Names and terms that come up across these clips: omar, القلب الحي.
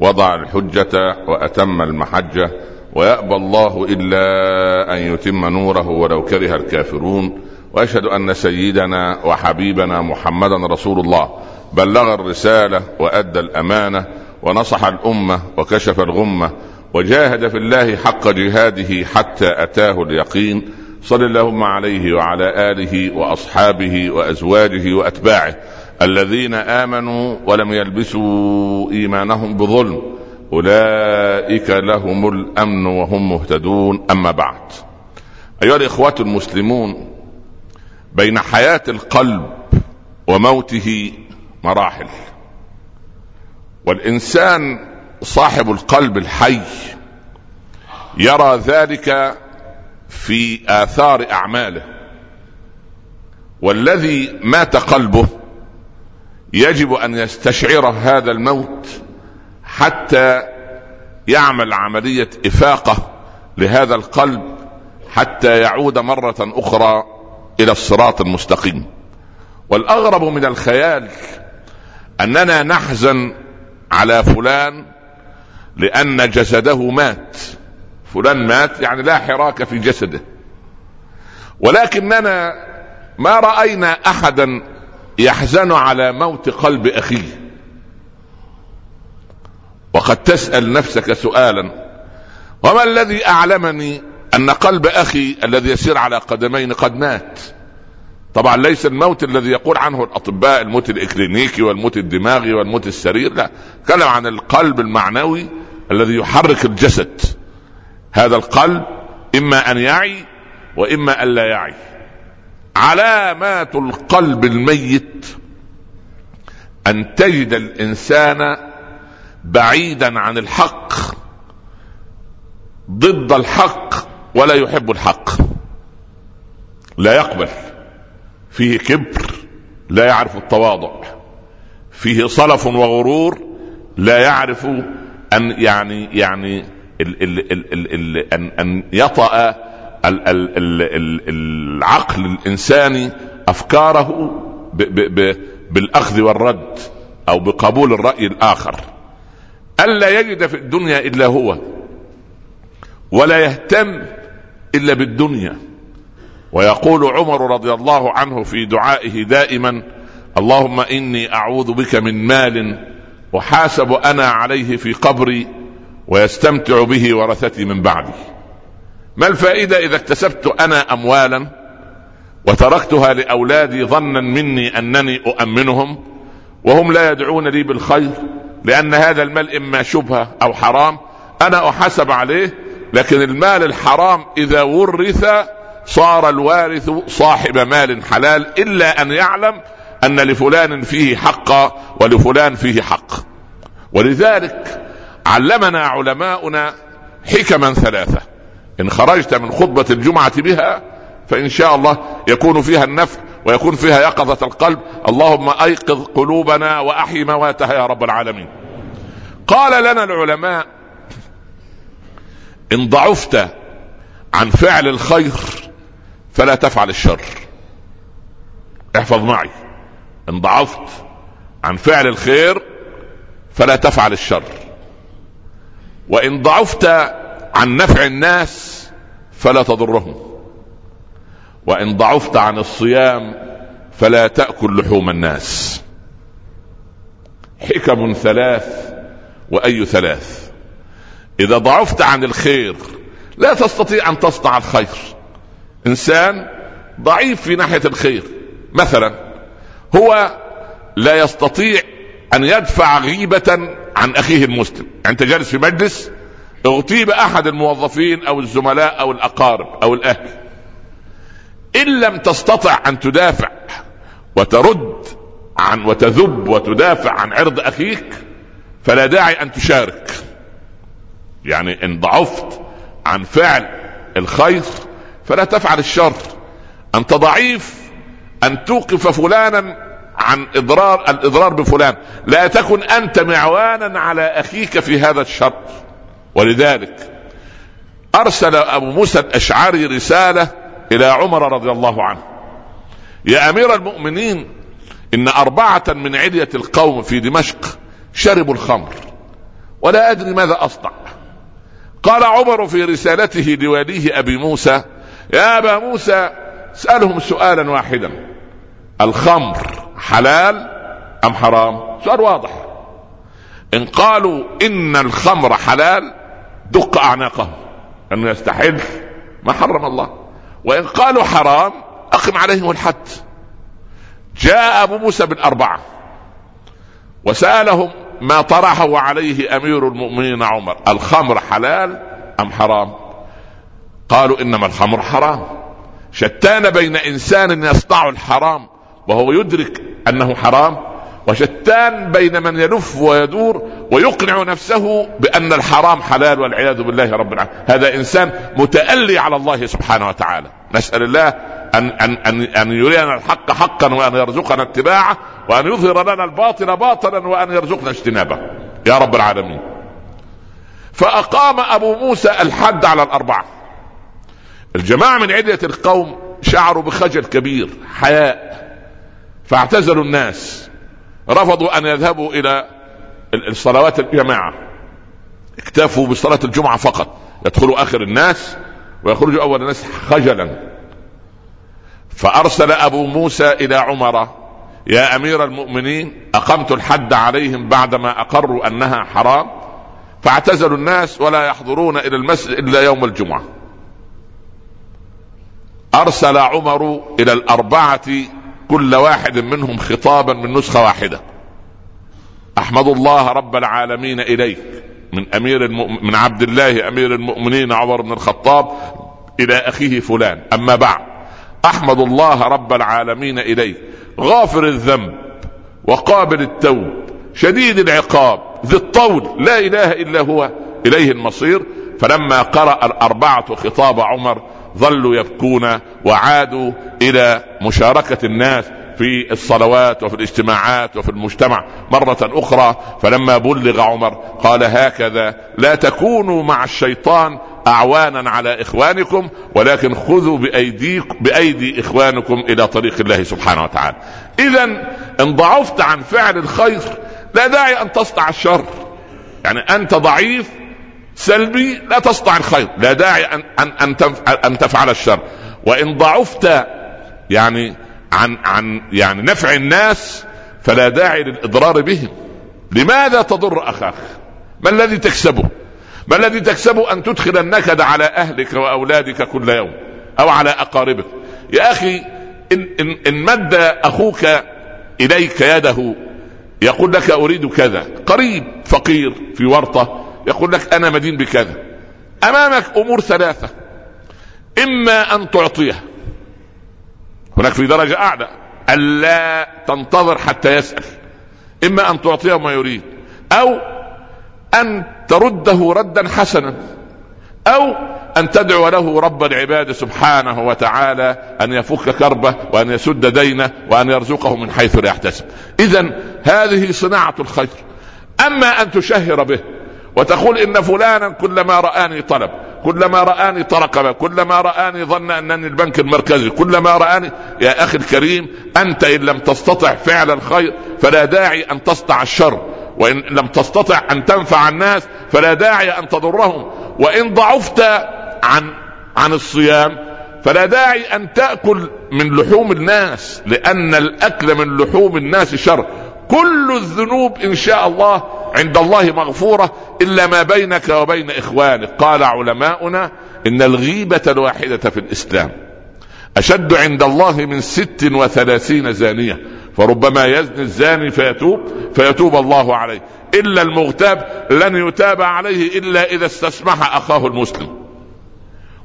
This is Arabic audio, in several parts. وضع الحجة وأتم المحجة، ويأبى الله إلا أن يتم نوره ولو كره الكافرون. وأشهد أن سيدنا وحبيبنا محمدا رسول الله بلغ الرسالة وأدى الأمانة ونصح الأمة وكشف الغمة وجاهد في الله حق جهاده حتى أتاه اليقين. صلى اللهم عليه وعلى آله وأصحابه وأزواجه وأتباعه الذين آمنوا ولم يلبسوا إيمانهم بظلم، أولئك لهم الأمن وهم مهتدون. أما بعد، أيها الإخوة المسلمون، بين حياة القلب وموته مراحل، والإنسان صاحب القلب الحي يرى ذلك في آثار أعماله. والذي مات قلبه يجب أن يستشعر هذا الموت حتى يعمل عملية إفاقة لهذا القلب حتى يعود مرة أخرى إلى الصراط المستقيم. والأغرب من الخيال أننا نحزن على فلان لأن جسده مات، فلان مات يعني لا حراك في جسده، ولكننا ما رأينا أحدا يحزن على موت قلب أخيه. وقد تسأل نفسك سؤالا: وما الذي أعلمني أن قلب أخي الذي يسير على قدمين قد مات؟ طبعا ليس الموت الذي يقول عنه الأطباء الموت الإكلينيكي والموت الدماغي والموت السرير، لا، تكلم عن القلب المعنوي الذي يحرك الجسد. هذا القلب إما أن يعي وإما أن لا يعي. علامات القلب الميت أن تجد الإنسان بعيدا عن الحق، ضد الحق، ولا يحب الحق، لا يقبل، فيه كبر لا يعرف التواضع، فيه صلف وغرور لا يعرف أن يعني أن يطأ العقل الإنساني أفكاره بالأخذ والرد أو بقبول الرأي الآخر. ألا يجد في الدنيا إلا هو، ولا يهتم إلا بالدنيا. ويقول عمر رضي الله عنه في دعائه دائما: اللهم إني أعوذ بك من مال وحاسب أنا عليه في قبري ويستمتع به ورثتي من بعدي. ما الفائدة إذا اكتسبت أنا أموالا وتركتها لأولادي ظنا مني أنني أؤمنهم وهم لا يدعون لي بالخير، لأن هذا المال إما شبهة أو حرام أنا أحاسب عليه، لكن المال الحرام إذا ورث صار الوارث صاحب مال حلال، إلا أن يعلم أن لفلان فيه حق ولفلان فيه حق. ولذلك علمنا علماؤنا حكما ثلاثة إن خرجت من خطبة الجمعة بها فإن شاء الله يكون فيها النفع ويكون فيها يقظة القلب. اللهم أيقظ قلوبنا وأحي مواتها يا رب العالمين. قال لنا العلماء: إن ضعفت عن فعل الخير فلا تفعل الشر. احفظ معي: إن ضعفت عن فعل الخير فلا تفعل الشر، وإن ضعفت عن نفع الناس فلا تضرهم، وإن ضعفت عن الصيام فلا تأكل لحوم الناس. حكم ثلاث، وأي ثلاث؟ إذا ضعفت عن الخير لا تستطيع أن تصنع الخير. إنسان ضعيف في ناحية الخير، مثلا هو لا يستطيع أن يدفع غيبة عن أخيه المسلم. أنت جالس في مجلس، اغتيب أحد الموظفين أو الزملاء أو الأقارب أو الأهل، إن لم تستطع أن تدافع وترد عن وتذب وتدافع عن عرض أخيك فلا داعي أن تشارك. يعني ان ضعفت عن فعل الخير فلا تفعل الشر. انت ضعيف ان توقف فلانا عن الاضرار بفلان، لا تكن انت معوانا على اخيك في هذا الشر. ولذلك ارسل ابو موسى الاشعري رسالة الى عمر رضي الله عنه: يا امير المؤمنين، ان 4 من علية القوم في دمشق شربوا الخمر ولا ادري ماذا اصنع. قال عمر في رسالته لوليه ابي موسى: يا ابا موسى، اسألهم سؤالا واحدا: الخمر حلال ام حرام؟ سؤال واضح. ان قالوا ان الخمر حلال دق اعناقهم انه يستحل ما حرم الله، وان قالوا حرام اقم عليهم الحد. جاء ابو موسى بال4 وسألهم ما طرحه عليه امير المؤمنين عمر: الخمر حلال ام حرام؟ قالوا انما الخمر حرام. شتان بين انسان يصنع الحرام وهو يدرك انه حرام، وشتان بين من يلف ويدور ويقنع نفسه بان الحرام حلال، والعياذ بالله رب العالمين. هذا انسان متألي على الله سبحانه وتعالى. نسأل الله ان يرينا الحق حقا وان يرزقنا اتباعه، وان يظهر لنا الباطل باطلا وان يرزقنا اجتنابه يا رب العالمين. فاقام ابو موسى الحد على 4. الجماعة من عدية القوم شعروا بخجل كبير، حياء، فاعتزلوا الناس، رفضوا ان يذهبوا الى الصلوات الجماعة، اكتفوا بصلاة الجمعة فقط، يدخلوا اخر الناس ويخرجوا اول الناس خجلا. فارسل ابو موسى الى عمر: يا امير المؤمنين، اقمت الحد عليهم بعدما اقروا انها حرام، فاعتزلوا الناس ولا يحضرون الى المسجد الا يوم الجمعة. ارسل عمر الى 4 كل واحد منهم خطابا من نسخة واحدة: احمد الله رب العالمين اليك، من عبد الله امير المؤمنين عمر بن الخطاب الى اخيه فلان. اما بعد، احمد الله رب العالمين اليك، غافر الذنب وقابل التوب شديد العقاب ذي الطول، لا اله الا هو، اليه المصير. فلما قرأ 4 خطاب عمر ظلوا يبكون، وعادوا الى مشاركة الناس في الصلوات وفي الاجتماعات وفي المجتمع مرة اخرى. فلما بلغ عمر قال: هكذا لا تكونوا مع الشيطان اعوانا على اخوانكم، ولكن خذوا بايدي اخوانكم الى طريق الله سبحانه وتعالى. اذن ان ضعفت عن فعل الخير لا داعي ان تصنع الشر، يعني انت ضعيف سلبي لا تصنع الخير، لا داعي ان تفعل الشر. وان ضعفت يعني عن يعني نفع الناس فلا داعي للاضرار بهم. لماذا تضر اخاك؟ ما الذي تكسبه؟ ما الذي تكسبه؟ ان تدخل النكد على اهلك واولادك كل يوم، او على اقاربك. يا اخي، ان مد اخوك اليك يده يقول لك اريد كذا، قريب فقير في ورطة يقول لك انا مدين بكذا، امامك امور 3: اما ان تعطيه، هناك في درجة اعلى الا تنتظر حتى يسأل، اما ان تعطيه ما يريد، او ان ترده ردا حسنا، او ان تدعو له رب العباد سبحانه وتعالى ان يفك كربه وان يسد دينه وان يرزقه من حيث لا يحتسب. اذن هذه صناعة الخير. اما ان تشهر به وتقول ان فلانا كلما رآني طلب، كلما رآني ترقب، كلما رآني ظن انني البنك المركزي، كلما رآني، يا اخي الكريم، انت ان لم تستطع فعل الخير فلا داعي ان تصنع الشر، وان لم تستطع ان تنفع الناس فلا داعي ان تضرهم. وان ضعفت عن الصيام فلا داعي ان تأكل من لحوم الناس، لان الاكل من لحوم الناس شر. كل الذنوب ان شاء الله عند الله مغفورة الا ما بينك وبين اخوانك. قال علماؤنا: ان الغيبة الواحدة في الاسلام اشد عند الله من 36 زانية، فربما يزني الزاني فيتوب الله عليه، الا المغتاب لن يتاب عليه الا اذا استسمح اخاه المسلم،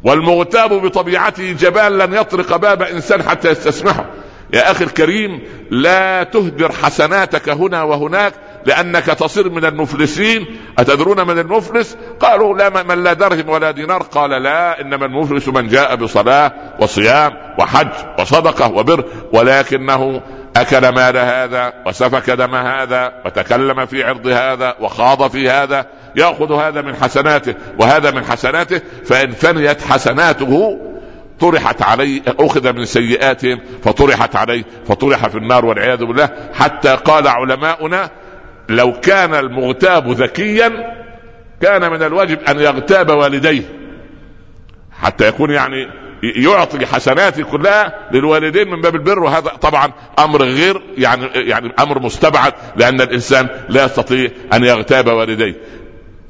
والمغتاب بطبيعته جبان لن يطرق باب انسان حتى يستسمحه. يا اخي الكريم، لا تهدر حسناتك هنا وهناك لأنك تصير من المفلسين. أتدرون من المفلس؟ قالوا لا من لا درهم ولا دينار. قال لا، إنما المفلس من جاء بصلاة وصيام وحج وصدقة وبر، ولكنه أكل مال هذا وسفك دم هذا وتكلم في عرض هذا وخاض في هذا، يأخذ هذا من حسناته وهذا من حسناته، فإن فنيت حسناته طرحت عليه، أخذ من سيئاتهم فطرحت عليه، فطرح في النار والعياذ بالله. حتى قال علماؤنا لو كان المغتاب ذكيا كان من الواجب أن يغتاب والديه حتى يكون يعني يعطي حسناته كلها للوالدين من باب البر. وهذا طبعا أمر غير يعني أمر مستبعد، لأن الإنسان لا يستطيع أن يغتاب والديه.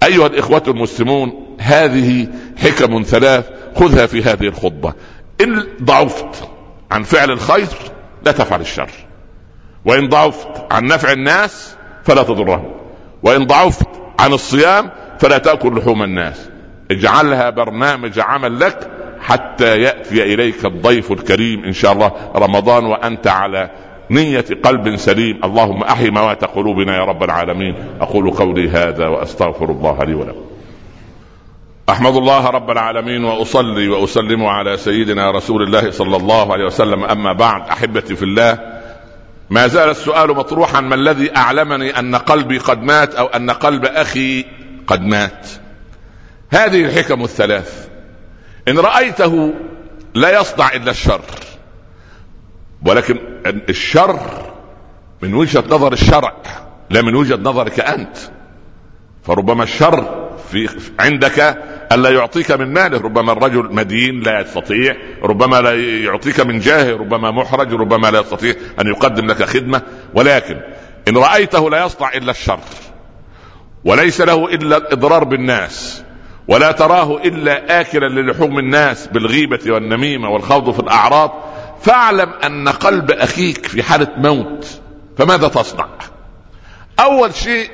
أيها الإخوة المسلمون، هذه حكم ثلاث خذها في هذه الخطبة: إن ضعفت عن فعل الخير لا تفعل الشر، وإن ضعفت عن نفع الناس فلا تضرهم، وإن ضعفت عن الصيام فلا تأكل لحوم الناس. اجعلها برنامج عمل لك حتى يأتي إليك الضيف الكريم إن شاء الله رمضان وأنت على نية قلب سليم. اللهم أحي موات قلوبنا يا رب العالمين. أقول قولي هذا وأستغفر الله لي ولكم. أحمد الله رب العالمين وأصلي وأسلم على سيدنا رسول الله صلى الله عليه وسلم. أما بعد، أحبتي في الله، ما زال السؤال مطروحا: ما الذي أعلمني أن قلبي قد مات أو أن قلب أخي قد مات؟ هذه الحكم الثلاث: إن رأيته لا يصنع إلا الشر، ولكن الشر من وجهة نظر الشرع لا من وجهة نظرك أنت. فربما الشر عندك ألا يعطيك من ماله، ربما الرجل مدين لا يستطيع، ربما لا يعطيك من جاهه، ربما محرج، ربما لا يستطيع أن يقدم لك خدمة. ولكن إن رأيته لا يصنع إلا الشر وليس له إلا الإضرار بالناس، ولا تراه إلا آكلا للحوم الناس بالغيبة والنميمة والخوض في الأعراض، فاعلم أن قلب أخيك في حالة موت. فماذا تصنع؟ أول شيء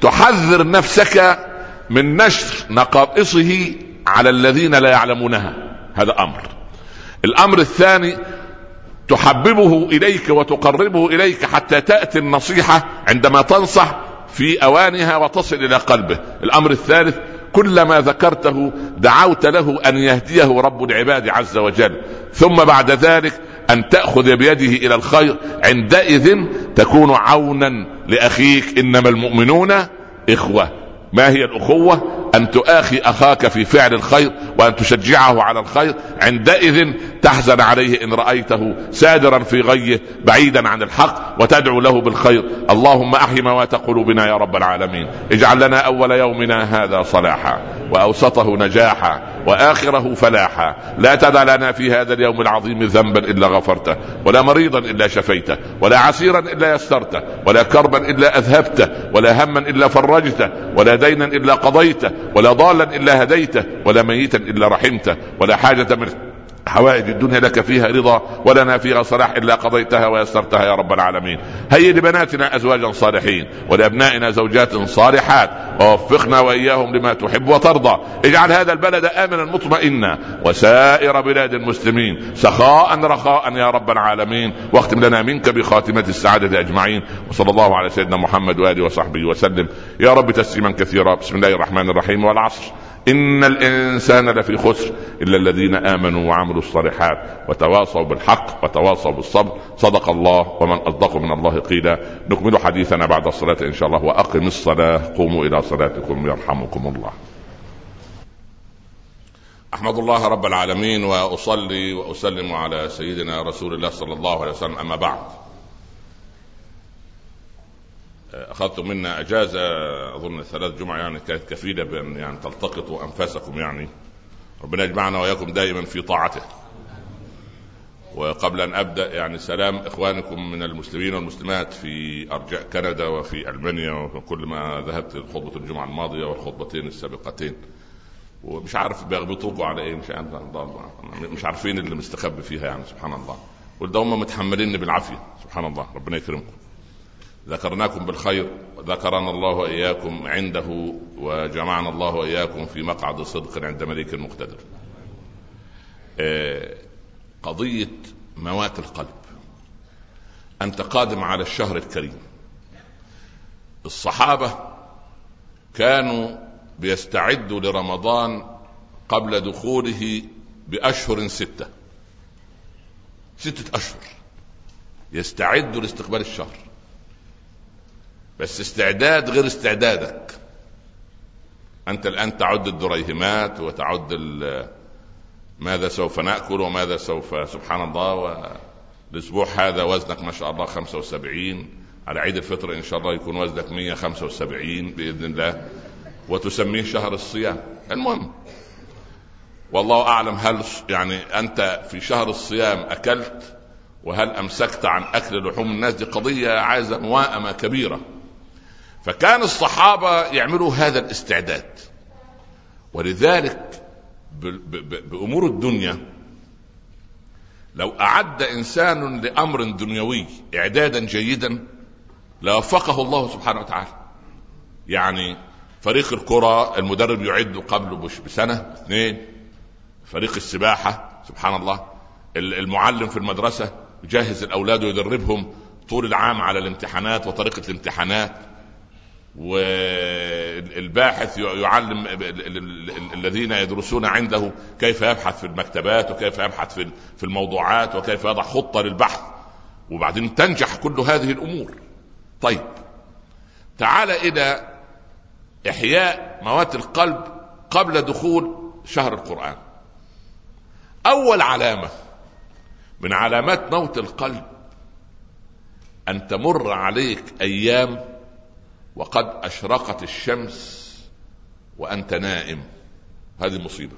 تحذر نفسك من نشر نقائصه على الذين لا يعلمونها، هذا أمر. الأمر الثاني تحببه إليك وتقربه إليك حتى تأتي النصيحة عندما تنصح في أوانها وتصل إلى قلبه. الأمر الثالث كلما ذكرته دعوت له أن يهديه رب العباد عز وجل، ثم بعد ذلك أن تأخذ بيده إلى الخير، عندئذ تكون عونا لأخيك. إنما المؤمنون إخوة. ما هي الأخوة؟ أن تؤاخي أخاك في فعل الخير وأن تشجعه على الخير، عندئذ تحزن عليه إن رأيته سادرا في غيه بعيدا عن الحق وتدعو له بالخير. اللهم أحي موات قلوبنا يا رب العالمين. اجعل لنا أول يومنا هذا صلاحا وأوسطه نجاحا وآخره فلاحا. لا تدع لنا في هذا اليوم العظيم ذنبا إلا غفرته، ولا مريضا إلا شفيته، ولا عسيرا إلا يسرته، ولا كربا إلا أذهبته، ولا هما إلا فرجته، ولا دينا إلا قضيته، ولا ضالا إلا هديته، ولا ميتا إلا رحمته، ولا حاجة من حوائج الدنيا لك فيها رضا ولنا فيها صلاح إلا قضيتها ويسرتها يا رب العالمين. هيئ لبناتنا أزواجا صالحين، ولأبنائنا زوجات صالحات، ووفقنا وإياهم لما تحب وترضى. اجعل هذا البلد آمنا مطمئنا، وسائر بلاد المسلمين سخاء رخاء يا رب العالمين. واختم لنا منك بخاتمة السعادة أجمعين. وصلى الله على سيدنا محمد وآله وصحبه وسلم يا رب تسليما كثيرا. بسم الله الرحمن الرحيم. والعصر، إن الإنسان لفي خسر إلا الذين آمنوا وعملوا الصالحات وتواصوا بالحق وتواصوا بالصبر. صدق الله، ومن أصدق من الله قيلا. نكمل حديثنا بعد الصلاة إن شاء الله. وأقم الصلاة، قوموا إلى صلاتكم يرحمكم الله. أحمد الله رب العالمين وأصلي وأسلم على سيدنا رسول الله صلى الله عليه وسلم. أما بعد، أخذت منا أجازة أظن 3 جمعة يعني كانت كفيلة بأن يعني تلتقطوا أنفاسكم. يعني ربنا يجمعنا وإياكم دائما في طاعته. وقبل أن أبدأ يعني سلام إخوانكم من المسلمين والمسلمات في أرجاء كندا وفي ألمانيا وكل ما ذهبت لخطبة الجمعة الماضية والخطبتين السابقتين. ومش عارف بيغبطوكوا على إيه، مش عارفين اللي مستخبي فيها يعني، سبحان الله. والده هم متحملين بالعافية، سبحان الله. ربنا يكرمكم. ذكرناكم بالخير، ذكرنا الله وإياكم عنده، وجمعنا الله وإياكم في مقعد صدق عند مليك مقتدر. قضية موات القلب. أنت قادم على الشهر الكريم، الصحابة كانوا بيستعدوا لرمضان قبل دخوله بأشهر 6 أشهر يستعدوا لاستقبال الشهر. بس استعداد غير استعدادك أنت الآن تعد الدريهمات وتعد ماذا سوف نأكل وماذا سوف، سبحان الله، والأسبوع هذا وزنك ما شاء الله 75، على عيد الفطر إن شاء الله يكون وزنك 175 بإذن الله، وتسميه شهر الصيام. المهم والله أعلم، هل يعني أنت في شهر الصيام أكلت وهل أمسكت عن أكل لحوم الناس؟ دي قضية عايزة موائمة كبيرة. فكان الصحابة يعملوا هذا الاستعداد، ولذلك بأمور الدنيا لو أعد إنسان لأمر دنيوي إعدادا جيدا لوفقه الله سبحانه وتعالى. يعني فريق الكرة المدرب يعد قبله ب2 سنة، فريق السباحة سبحان الله المعلم في المدرسة يجهز الأولاد ويدربهم طول العام على الامتحانات وطريقة الامتحانات، والباحث يعلم الذين يدرسون عنده كيف يبحث في المكتبات وكيف يبحث في الموضوعات وكيف يضع خطة للبحث، وبعدين تنجح كل هذه الأمور. طيب تعال إلى إحياء موات القلب قبل دخول شهر القرآن. أول علامة من علامات موت القلب أن تمر عليك أيام وقد أشرقت الشمس وأنت نائم. هذه مصيبة.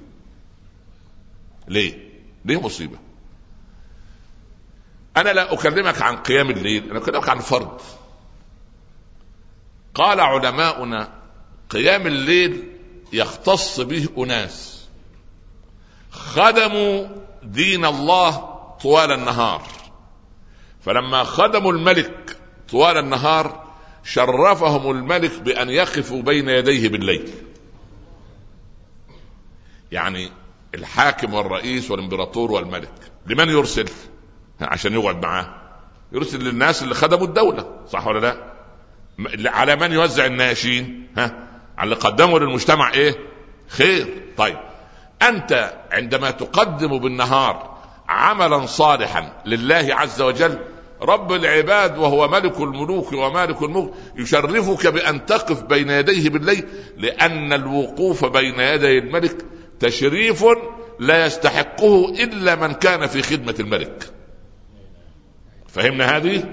ليه مصيبة؟ أنا لا أكلمك عن قيام الليل، أنا أكلمك عن فرض. قال علماؤنا قيام الليل يختص به أناس خدموا دين الله طوال النهار، فلما خدموا الملك طوال النهار شرفهم الملك بأن يقفوا بين يديه بالليل. يعني الحاكم والرئيس والامبراطور والملك لمن يرسل عشان يقعد معاه؟ يرسل للناس اللي خدموا الدولة، صح ولا لا؟ على من يوزع الناشين؟ على اللي قدموا للمجتمع خير. طيب أنت عندما تقدم بالنهار عملا صالحا لله عز وجل رب العباد وهو ملك الملوك ومالك الملك، يشرفك بأن تقف بين يديه بالليل، لأن الوقوف بين يدي الملك تشريف لا يستحقه إلا من كان في خدمة الملك. فهمنا هذه؟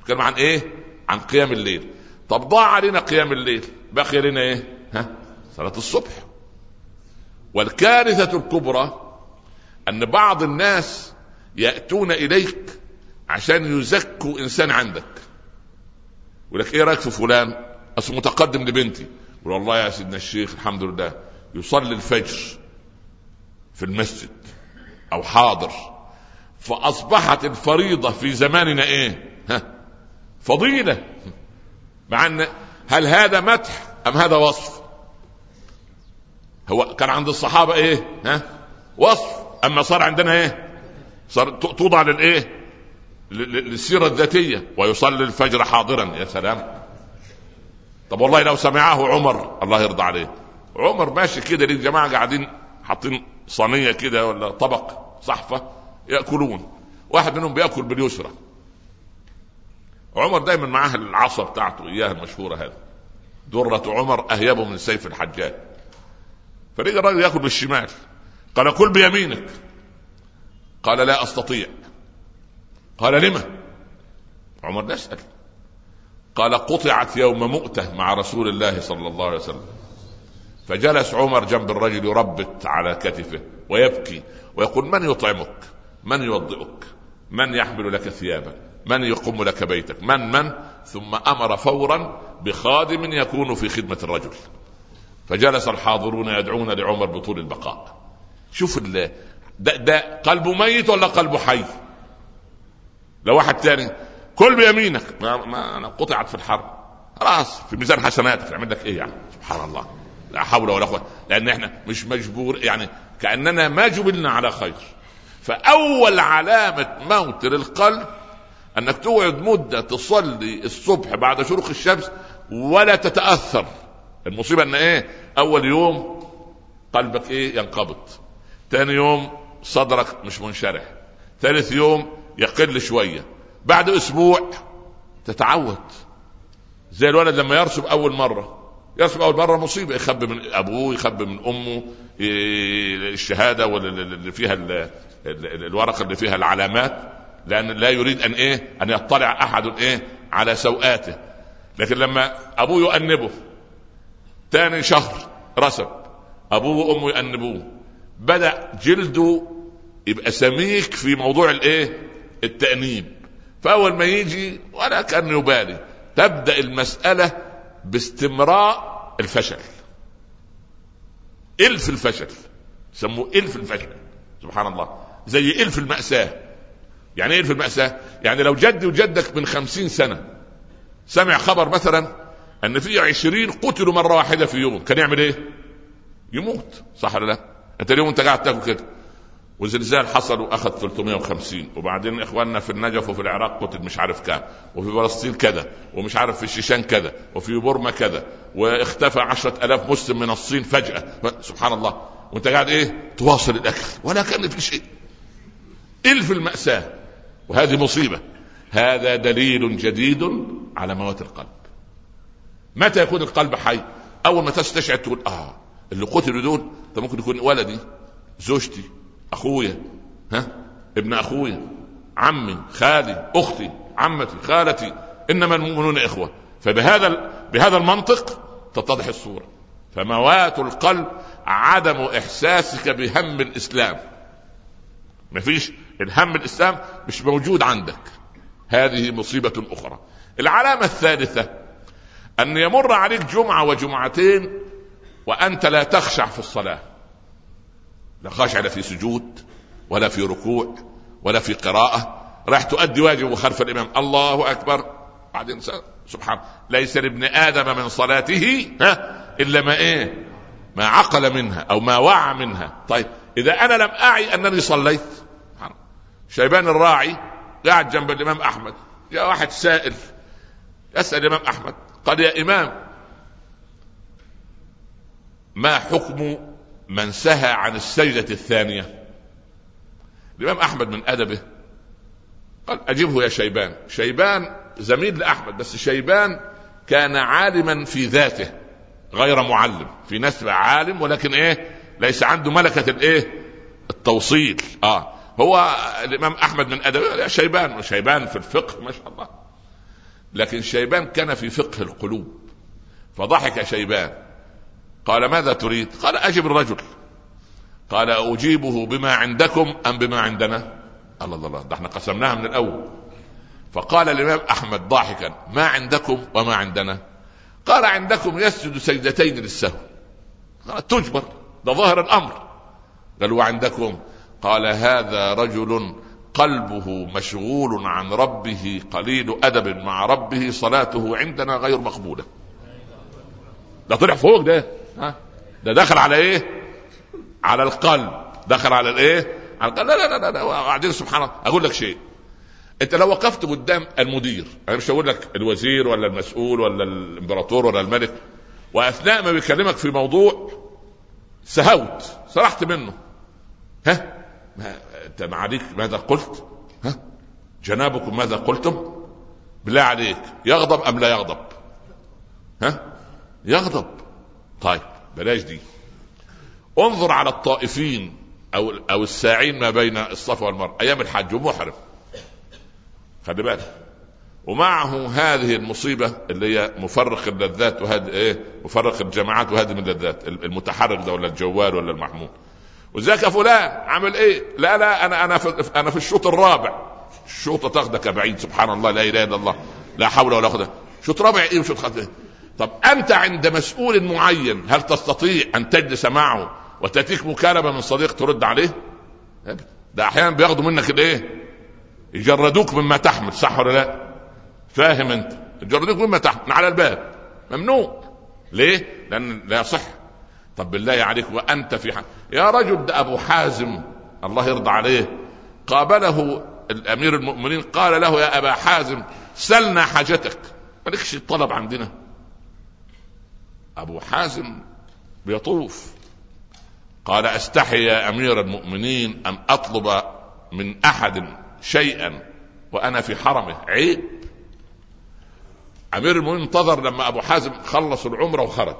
نتكلم عن عن قيام الليل. طب ضاع علينا قيام الليل، بقي لنا صلاة الصبح. والكارثة الكبرى أن بعض الناس يأتون إليك عشان يزكوا إنسان عندك، ولك رأيك في فلان؟ أصل متقدم لبنتي. والله يا سيدنا الشيخ الحمد لله يصلي الفجر في المسجد أو حاضر، فأصبحت الفريضة في زماننا فضيلة. مع أن هل هذا مدح أم هذا وصف؟ هو كان عند الصحابة وصف، أما صار عندنا صار توضع للسيرة الذاتية. ويصلي الفجر حاضرا، يا سلام. طب والله لو سمعه عمر الله يرضى عليه، عمر ماشي كده ليه جماعة قاعدين حاطين صينية كده ولا طبق صحفة يأكلون، واحد منهم بيأكل باليسرى. عمر دايما معاه العصا بتاعته إياه المشهورة، هذا درة عمر أهيبه من سيف الحجاج. فلقى الرجل يأكل بالشمال، قال كل بيمينك، قال لا أستطيع. قال لما؟ عمر لا أسأل. قال قطعت يوم مؤتة مع رسول الله صلى الله عليه وسلم، فجلس عمر جنب الرجل يربت على كتفه ويبكي ويقول من يطعمك، من يوضئك، من يحمل لك ثيابك، من يقوم لك بيتك، من ثم أمر فورا بخادم يكون في خدمة الرجل. فجلس الحاضرون يدعون لعمر بطول البقاء. شوف ده قلبه ميت ولا قلبه حي؟ لو واحد تاني كل بيمينك، ما أنا قطعت في الحرب، راس في ميزان حسناتك، عمل لك يعني سبحان الله، لا حول ولا قوة، لأن احنا مش مجبور، يعني كأننا ما جبلنا على خير. فأول علامة موت للقلب أنك تقعد مدة تصلي الصبح بعد شروق الشمس ولا تتأثر. المصيبة ان ايه؟ اول يوم قلبك ايه؟ ينقبض. تاني يوم صدرك مش منشرح. ثالث يوم يقل شوية. بعد اسبوع تتعود. زي الولد لما يرسب اول مرة. يرسب اول مرة مصيبة، يخبي من ابوه، يخبي من امه الشهادة واللي فيها الورقة اللي فيها العلامات، لان لا يريد ان ايه؟ ان يطلع احد ايه؟ على سوآته. لكن لما ابوه يؤنبه، تاني شهر رسب، ابوه وامه يؤنبوه، بدأ جلده يبقى سميك في موضوع الايه؟ التأنيب. فاول ما يجي ولا كان يبالي، تبدأ المسألة باستمراء الفشل. إلف الفشل، سموه إلف الفشل. سبحان الله، زي إلف المأساة. يعني إيه إلف المأساة؟ يعني لو جدي وجدك من 50 سنة سمع خبر مثلا أن في 20 قتلوا مرة واحدة في يوم، كان يعمل إيه؟ يموت، صح ولا لا؟ أنت اليوم أنت قاعد تاكل كده، وزلزال حصل وأخذ 350، وبعدين إخواننا في النجف وفي العراق قتل مش عارف كام، وفي فلسطين كذا، ومش عارف في الشيشان كذا، وفي بورما كذا، واختفى 10,000 مسلم من الصين فجأة. سبحان الله، وانت قاعد ايه؟ تواصل الأكل ولا كان في شيء. إلف المأساة، وهذه مصيبة. هذا دليل جديد على موت القلب. متى يكون القلب حي؟ أول ما تستشعر تقول اللي قتلوا دول ده ممكن يكون ولدي، زوجتي، اخويا، ابن اخويا، عمي، خالي، اختي، عمتي، خالتي، انما المؤمنون اخوه. فبهذا المنطق تتضح الصوره. فموات القلب عدم احساسك بهم الاسلام. مفيش الهم، الاسلام مش موجود عندك. هذه مصيبه اخرى. العلامه الثالثه ان يمر عليك جمعه وجمعتين وانت لا تخشع في الصلاه، لا خاشع لا في سجود ولا في ركوع ولا في قراءة. راح تؤدي واجب وخلف الإمام، الله أكبر، بعدين سبحان، ليس لابن آدم من صلاته إلا ما إيه؟ ما عقل منها أو ما وعى منها. طيب إذا أنا لم أعي أنني صليت. شيبان الراعي قاعد جنب الإمام أحمد، جاء واحد سائل يسأل الإمام أحمد، قال يا إمام، ما حكم من سهى عن السجدة الثانية؟ الإمام أحمد من أدبه قال أجبه يا شيبان. شيبان زميل لأحمد، بس شيبان كان عالما في ذاته غير معلم، في نسبة عالم، ولكن إيه؟ ليس عنده ملكة الإيه؟ التوصيل. هو الإمام أحمد من أدبه يا شيبان، وشيبان في الفقه ما شاء الله، لكن شيبان كان في فقه القلوب. فضحك شيبان قال ماذا تريد؟ قال أجب الرجل. قال أجيبه بما عندكم أم بما عندنا؟ الله الله الله، ده احنا قسمناها من الأول. فقال الإمام أحمد ضاحكا ما عندكم وما عندنا؟ قال عندكم يسجد سجدتين للسهو. قال تجبر، ده ظاهر الأمر. قال وعندكم؟ قال هذا رجل قلبه مشغول عن ربه، قليل أدب مع ربه، صلاته عندنا غير مقبولة. ده طلع فوق، ده دخل على ايه؟ على القلب، دخل على الايه؟ على القلب. لا لا لا، وبعدين سبحان الله، اقول لك شيء، انت لو وقفت قدام المدير، انا مش هقول لك الوزير ولا المسؤول ولا الامبراطور ولا الملك، واثناء ما بيكلمك في موضوع سهوت، سرحت منه، انت ما عليك ماذا قلت؟ جنابكم ماذا قلتم؟ بالله عليك، يغضب ام لا يغضب؟ يغضب. طيب بلاش دي. انظر على الطائفين أو الساعين ما بين الصفا والمروة أيام الحج ومحرم، خلي بالك، ومعه هذه المصيبة اللي هي مفرق اللذات، وهذا إيه؟ مفرق الجماعات وهادم اللذات، المتحرك ده ولا الجوال ولا المحمول، وذاك فلان عمل إيه؟ لا لا، أنا في الشوط الرابع. الشوطة تاخدك بعيد، سبحان الله، لا إله إلا الله، لا حول ولا قوة. شوط رابع إيه وشوط خمسة إيه؟ طب أنت عند مسؤول معين، هل تستطيع أن تجلس معه وتأتيك مكالمة من صديق ترد عليه؟ ده أحيانا بياخدوا منك الإيه؟ يجردوك مما تحمل، صح ولا لا؟ فاهم أنت؟ يجردوك مما تحمل من على الباب، ممنوع. ليه؟ لأن لا صح. طب بالله عليك وأنت في حق يا رجل، ده أبو حازم الله يرضى عليه قابله الأمير المؤمنين، قال له يا أبا حازم سلنا حاجتك، مالكش الطلب عندنا، أبو حازم بيطوف، قال أستحي يا أمير المؤمنين أن أطلب من أحد شيئا وأنا في حرمه، عيب. أمير المؤمنين انتظر لما أبو حازم خلص العمرة وخرج،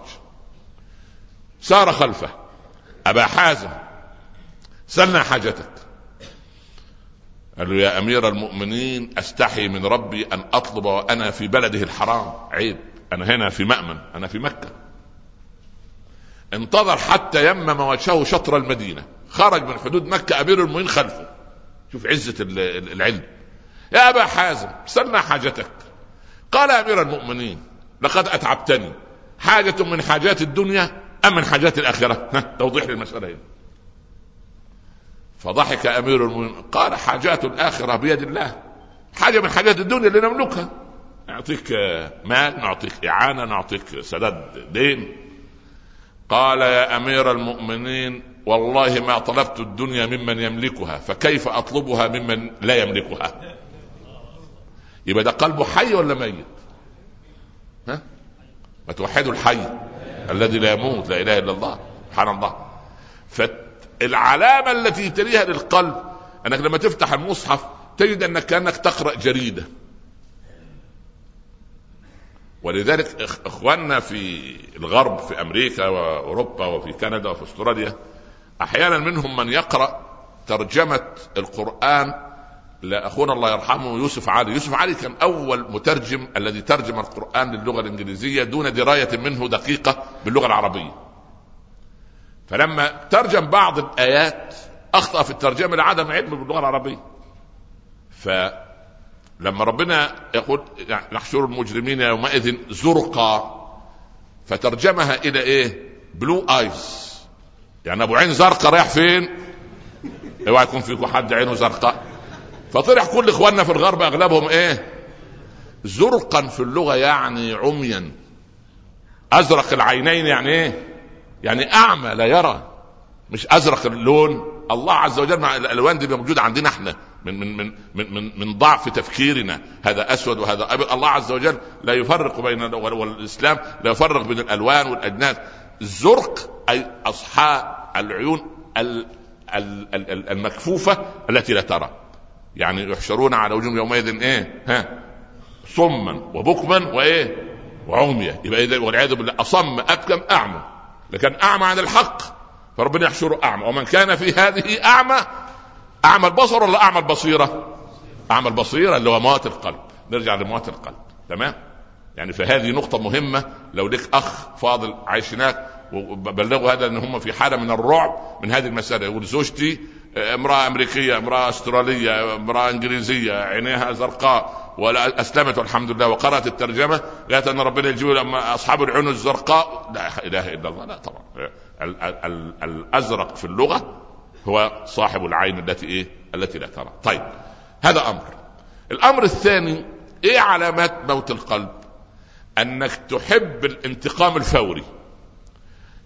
سار خلفه، أبا حازم سلنا حاجتك. قال له يا أمير المؤمنين أستحي من ربي أن أطلب وأنا في بلده الحرام، عيب، أنا هنا في مأمن، أنا في مكة. انتظر حتى يمم وجهه شطر المدينة، خرج من حدود مكة، أمير المؤمنين خلفه. شوف عزة العلم. يا أبا حازم سلنا حاجتك. قال أمير المؤمنين لقد أتعبتني، حاجة من حاجات الدنيا أم من حاجات الآخرة؟ توضيح للمسألة هنا. فضحك أمير المؤمنين قال حاجات الآخرة بيد الله، حاجة من حاجات الدنيا اللي نملكها، نعطيك مال، نعطيك إعانة، نعطيك سداد دين. قال يا أمير المؤمنين والله ما طلبت الدنيا ممن يملكها، فكيف أطلبها ممن لا يملكها؟ يبقى ده قلبه حي ولا ميت؟ ها؟ ما توحدوا الحي الذي لا يموت، لا إله إلا الله، سبحان الله. فالعلامة التي تليها للقلب أنك لما تفتح المصحف تجد أنك كأنك تقرأ جريدة. ولذلك إخواننا في الغرب، في أمريكا وأوروبا وفي كندا وفي أستراليا، أحيانا منهم من يقرأ ترجمة القرآن لأخونا الله يرحمه يوسف علي. يوسف علي كان أول مترجم الذي ترجم القرآن للغة الإنجليزية دون دراية منه دقيقة باللغة العربية. فلما ترجم بعض الآيات أخطأ في الترجمة لعدم علمه باللغة العربية. فلما ربنا يقول نحشر المجرمين يومئذ زرقا، فترجمها إلى إيه؟ بلو آيز، يعني أبو عين زرقا رايح فين؟ اوعى يكون فيكم حد عينه زرقا. فطرح كل إخواننا في الغرب أغلبهم إيه؟ زرقا في اللغة يعني عميا، أزرق العينين يعني إيه؟ يعني أعمى لا يرى، مش أزرق اللون. الله عز وجل مع الألوان دي موجودة عندنا إحنا من من من من من, من ضعف تفكيرنا، هذا أسود وهذا أبيض. الله عز وجل لا يفرق بين، والإسلام لا يفرق بين الألوان والأجناس. الزرق أي أصحاب العيون المكفوفة التي لا ترى، يعني يحشرون على وجوههم يومئذ ايه؟ ها، صما وبكما وايه؟ وعمية. يبقى اذا والعياذ بالله اصم ابكم اعمى، لكن اعمى عن الحق، فربنا يحشره اعمى. ومن كان في هذه اعمى، اعمى البصر ولا اعمى البصيرة؟ اعمى البصيرة اللي هو موات القلب. نرجع لموات القلب، تمام؟ يعني فهذه نقطة مهمة. لو لك اخ فاضل عايشناك وبلغوا هذا، ان هم في حالة من الرعب من هذه المسألة. يقول زوجتي امرأة أمريكية، امرأة أسترالية، امرأة إنجليزية، عينيها زرقاء ولا أسلمت الحمد لله، وقرأت الترجمة لقيت أن ربنا يجيب لما أصحاب العيون الزرقاء. لا إله إلا الله، لا طبعا. الأزرق في اللغة هو صاحب العين التي إيه؟ التي لا ترى. طيب، هذا أمر. الأمر الثاني، إيه علامات موت القلب؟ أنك تحب الانتقام الفوري.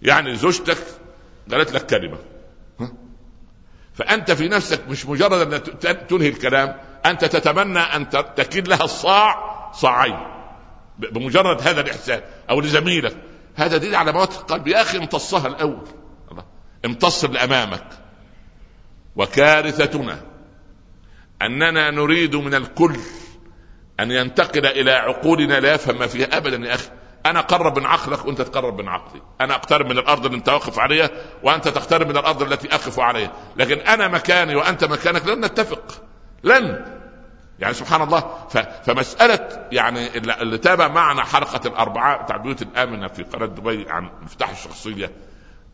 يعني زوجتك قالت لك كلمة، فأنت في نفسك مش مجرد أن تنهي الكلام، أنت تتمنى أن تكيد لها الصاع صاعين بمجرد هذا الإحسان، أو لزميلك. هذا دليل على موت القلب. يا أخي امتصها الأول، امتص اللي أمامك. وكارثتنا أننا نريد من الكل أن ينتقل إلى عقولنا لا يفهم ما فيها أبدا. يا أخي أنا أقرب من عقلك وأنت تقرب من عقلي، أنا أقترب من الأرض اللي أنت واقف عليها وأنت تقترب من الأرض التي أقف عليها، لكن أنا مكاني وأنت مكانك لن نتفق، لن، يعني سبحان الله. فمسألة يعني اللي تابع معنا حلقة الأربعاء بتاع البيوت الآمنة في قناة دبي عن مفتاح الشخصية،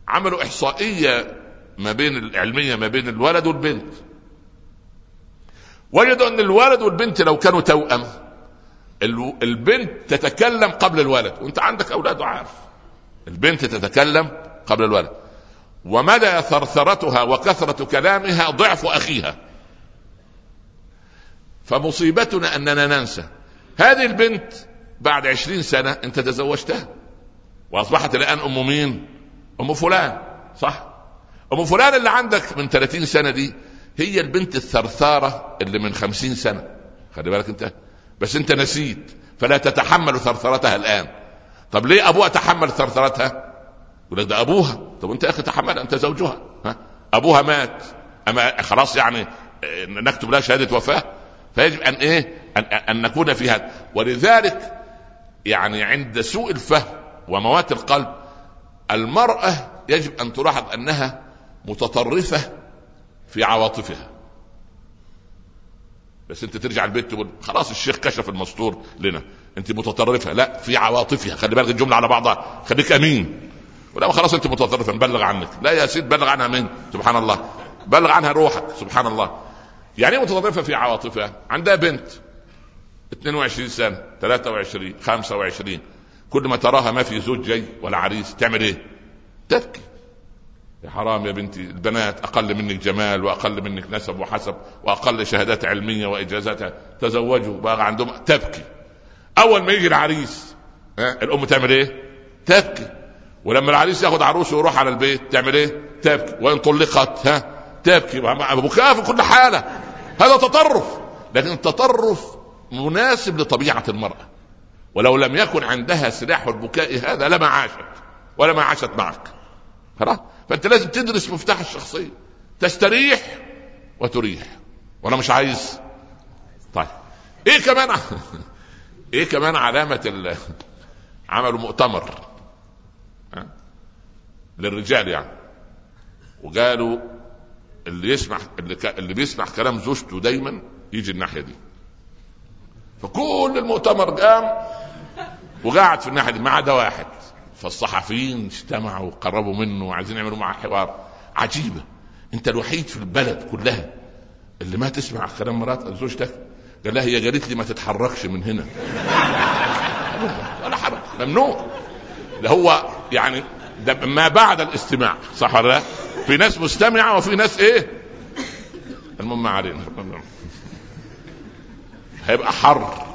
عملوا إحصائية ما بين العلمية ما بين الولد والبنت، وجدوا أن الولد والبنت لو كانوا توأم، البنت تتكلم قبل الولد، وانت عندك أولاد وعارف، البنت تتكلم قبل الولد، ومدى ثرثرتها وكثرة كلامها ضعف أخيها. فمصيبتنا أننا ننسى. هذه البنت بعد 20 سنة انت تزوجتها، وأصبحت الآن أم مين؟ أم فلان، صح؟ أم فلان اللي عندك من 30 سنة دي هي البنت الثرثارة اللي من 50 سنة، خلي بالك انت، بس انت نسيت فلا تتحمل ثرثرتها الآن. طب ليه ابوها تحمل ثرثرتها؟ يقول لك ده ابوها. طب انت اخي تحمل، انت زوجها، ها؟ ابوها مات، اما خلاص يعني نكتب لها شهاده وفاه. فيجب ان ايه ان نكون في هذا. ولذلك يعني عند سوء الفهم وموات القلب، المراه يجب ان تلاحظ انها متطرفه في عواطفها. بس انت ترجع البيت تقول خلاص الشيخ كشف المستور لنا، انت متطرفه، لا، في عواطفها. خلي بالك الجمله على بعضها، خليك امين، ولا خلاص انت متطرفه نبلغ عنك. لا يا سيد، بلغ عنها مين؟ سبحان الله، بلغ عنها روحك. سبحان الله، يعني متطرفه في عواطفها. عندها بنت 22 سنه 23 25، كل ما تراها ما في زوج جاي ولا عريس، تعمل ايه؟ تبكي. يا حرام يا بنتي، البنات أقل منك جمال وأقل منك نسب وحسب وأقل شهادات علمية وإجازاتها، تزوجوا بقى عندهم. تبكي. أول ما يجي العريس، الأم تعمل إيه؟ تبكي. ولما العريس يأخذ عروسه ويروح على البيت تعمل إيه؟ تبكي. وإن طلقت، تبكي، بكاء في كل حالة. هذا تطرف، لكن التطرف مناسب لطبيعة المرأة. ولو لم يكن عندها سلاح البكاء هذا لما عاشت ولا ما عاشت معك. خلاص، فانت لازم تدرس مفتاح الشخصية، تستريح وتريح. وانا مش عايز. طيب ايه كمان علامة عملوا مؤتمر للرجال يعني، وقالوا اللي بيسمع كلام زوجته دايما يجي الناحية دي. فكل المؤتمر قام وقاعد في الناحية دي، ما عدا واحد. فالصحفيين اجتمعوا وقربوا منه وعايزين يعملوا معه حوار. عجيبة، انت الوحيد في البلد كلها اللي ما تسمع كلام مرات زوجتك. قال لها هي قالت لي ما تتحركش من هنا. ولا حرك، ممنوع. ده هو يعني ده ما بعد الاستماع، صح ولا لا؟ في ناس مستمعة وفي ناس ايه. المهم ما علينا، هيبقى حر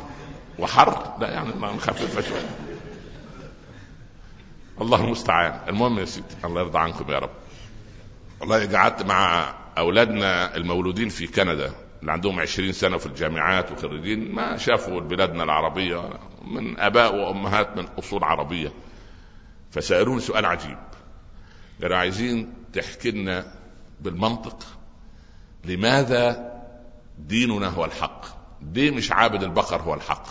وحر، لا يعني ما نخففها شوية، الله المستعان. المهم يا سيدي، الله يرضى عنكم يا رب. والله قعدت مع أولادنا المولودين في كندا اللي عندهم 20 سنة في الجامعات وخريجين، ما شافوا بلادنا العربية، من آباء وأمهات من أصول عربية. فسألوني سؤال عجيب، قالوا عايزين تحكي لنا بالمنطق لماذا ديننا هو الحق؟ ليه مش عابد البقر هو الحق؟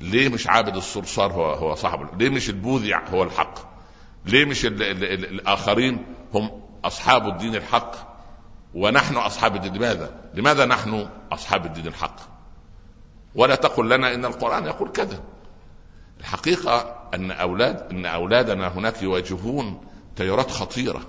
ليه مش عابد الصرصار هو صاحبه؟ ليه مش البوذي هو الحق؟ ليه مش ال الآخرين هم أصحاب الدين الحق ونحن أصحاب الدين؟ لماذا نحن أصحاب الدين الحق؟ ولا تقل لنا إن القرآن يقول كذا. الحقيقة أن أولادنا هناك يواجهون تيارات خطيرة،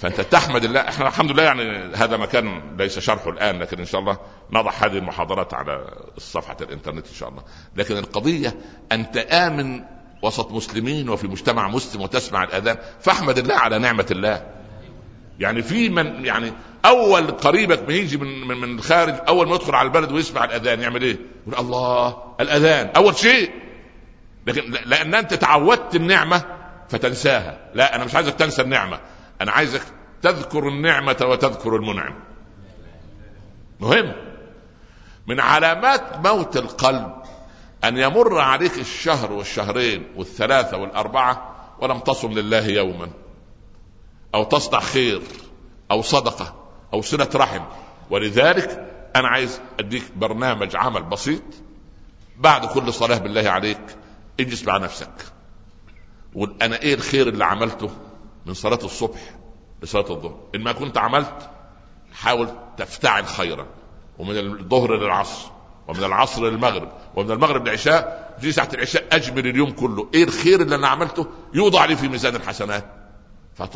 فأنت تحمد الله. احنا الحمد لله يعني هذا مكان ليس شرحه الآن، لكن إن شاء الله نضع هذه المحاضرات على صفحة الإنترنت إن شاء الله. لكن القضية أنت آمن وسط مسلمين وفي مجتمع مسلم وتسمع الأذان، فأحمد الله على نعمة الله. يعني في من يعني أول قريبك ما يجي من الخارج، أول ما يدخل على البلد ويسمع الأذان يعمل إيه؟ يقول الله، الأذان أول شيء. لكن لأن أنت تعودت النعمة فتنساها. لا، أنا مش عايزك تنسى النعمة، أنا عايزك تذكر النعمة وتذكر المنعم. مهم. من علامات موت القلب أن يمر عليك الشهر والشهرين والثلاثة والأربعة ولم تصم لله يوما، أو تصنع خير أو صدقة أو صلة رحم. ولذلك أنا عايز أديك برنامج عمل بسيط، بعد كل صلاة بالله عليك اجلس مع نفسك وقول أنا إيه الخير اللي عملته من صلاة الصبح لصلاة الظهر؟ إن ما كنت عملت حاول تفتعل خيرا، ومن الظهر للعصر، ومن العصر للمغرب، ومن المغرب للعشاء، في ساعة العشاء أجمل اليوم كله إيه الخير اللي أنا عملته يوضع لي في ميزان الحسنات.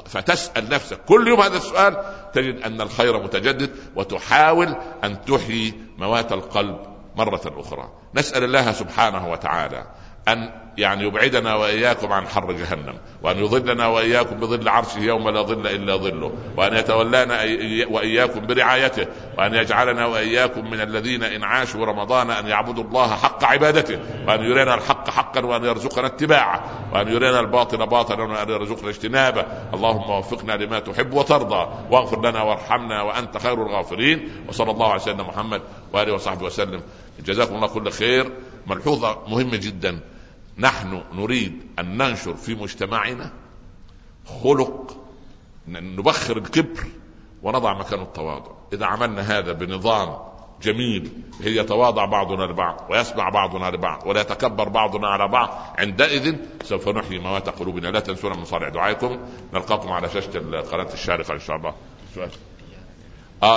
فتسأل نفسك كل يوم هذا السؤال، تجد أن الخير متجدد، وتحاول أن تحيي موات القلب مرة أخرى. نسأل الله سبحانه وتعالى أن يعني يبعدنا وإياكم عن حر جهنم، وأن يظلنا وإياكم بظل عرشه يوم لا ظل إلا ظله، وأن يتولانا وإياكم برعايته، وأن يجعلنا وإياكم من الذين إن عاشوا رمضان أن يعبدوا الله حق عبادته، وأن يرينا الحق حقا وأن يرزقنا اتباعه، وأن يرينا الباطل باطلا وأن يرزقنا اجتنابه. اللهم وفقنا لما تحب وترضى، واغفر لنا وارحمنا وأنت خير الغافرين. وصلى الله على سيدنا محمد وآله وصحبه وسلم. جزاكم الله كل خير. ملحوظة مهمة جدا، نحن نريد أن ننشر في مجتمعنا خلق نبخر الكبر ونضع مكانه التواضع. إذا عملنا هذا بنظام جميل يتواضع بعضنا لبعض ويسمع بعضنا لبعض ولا يتكبر بعضنا على بعض، عندئذ سوف نحيي موات قلوبنا. لا تنسونا من صالح دعائكم. نلقاكم على شاشة القناة الشارقة إن شاء الله.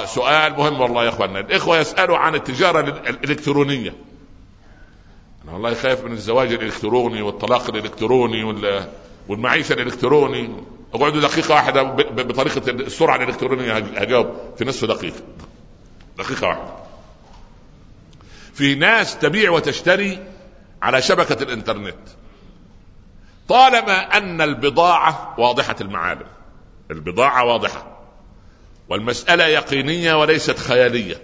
سؤال مهم والله يا إخواننا. الإخوة يسألوا عن التجارة الإلكترونية. أنا والله خايف من الزواج الإلكتروني والطلاق الإلكتروني والمعيشة الإلكتروني. أقعدوا دقيقة واحدة بطريقة السرعة الإلكترونية هجاوب في نصف دقيقة. دقيقة واحدة. في ناس تبيع وتشتري على شبكة الإنترنت طالما أن البضاعة واضحة المعالم. البضاعة واضحة والمسألة يقينية وليست خيالية،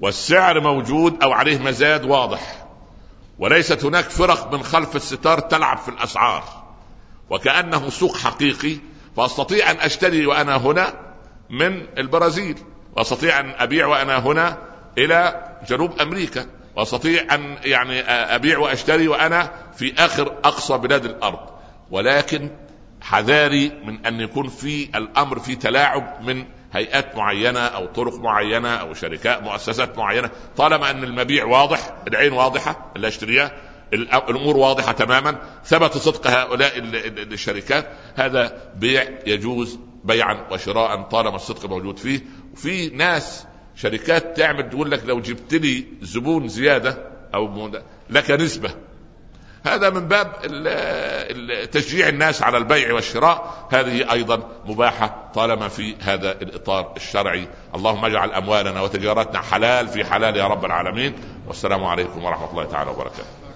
والسعر موجود أو عليه مزاد واضح، وليست هناك فرق من خلف الستار تلعب في الأسعار، وكأنه سوق حقيقي. فأستطيع أن أشتري وأنا هنا من البرازيل، وأستطيع أن أبيع وأنا هنا إلى جنوب أمريكا، وأستطيع أن أبيع وأشتري وأنا في آخر أقصى بلاد الأرض. ولكن حذاري من أن يكون في الأمر في تلاعب من هيئات معينة أو طرق معينة أو شركات مؤسسات معينة. طالما أن المبيع واضح، العين واضحة اللي اشتريها، الأمور واضحة تماما، ثبت صدق هؤلاء الشركات، هذا بيع يجوز بيعا وشراء طالما الصدق موجود فيه. وفي ناس شركات تعمل تقول لك لو جبت لي زبون زيادة أو لك نسبة. هذا من باب تشجيع الناس على البيع والشراء. هذه أيضا مباحة طالما في هذا الإطار الشرعي. اللهم اجعل أموالنا وتجارتنا حلال في حلال يا رب العالمين. والسلام عليكم ورحمة الله تعالى وبركاته.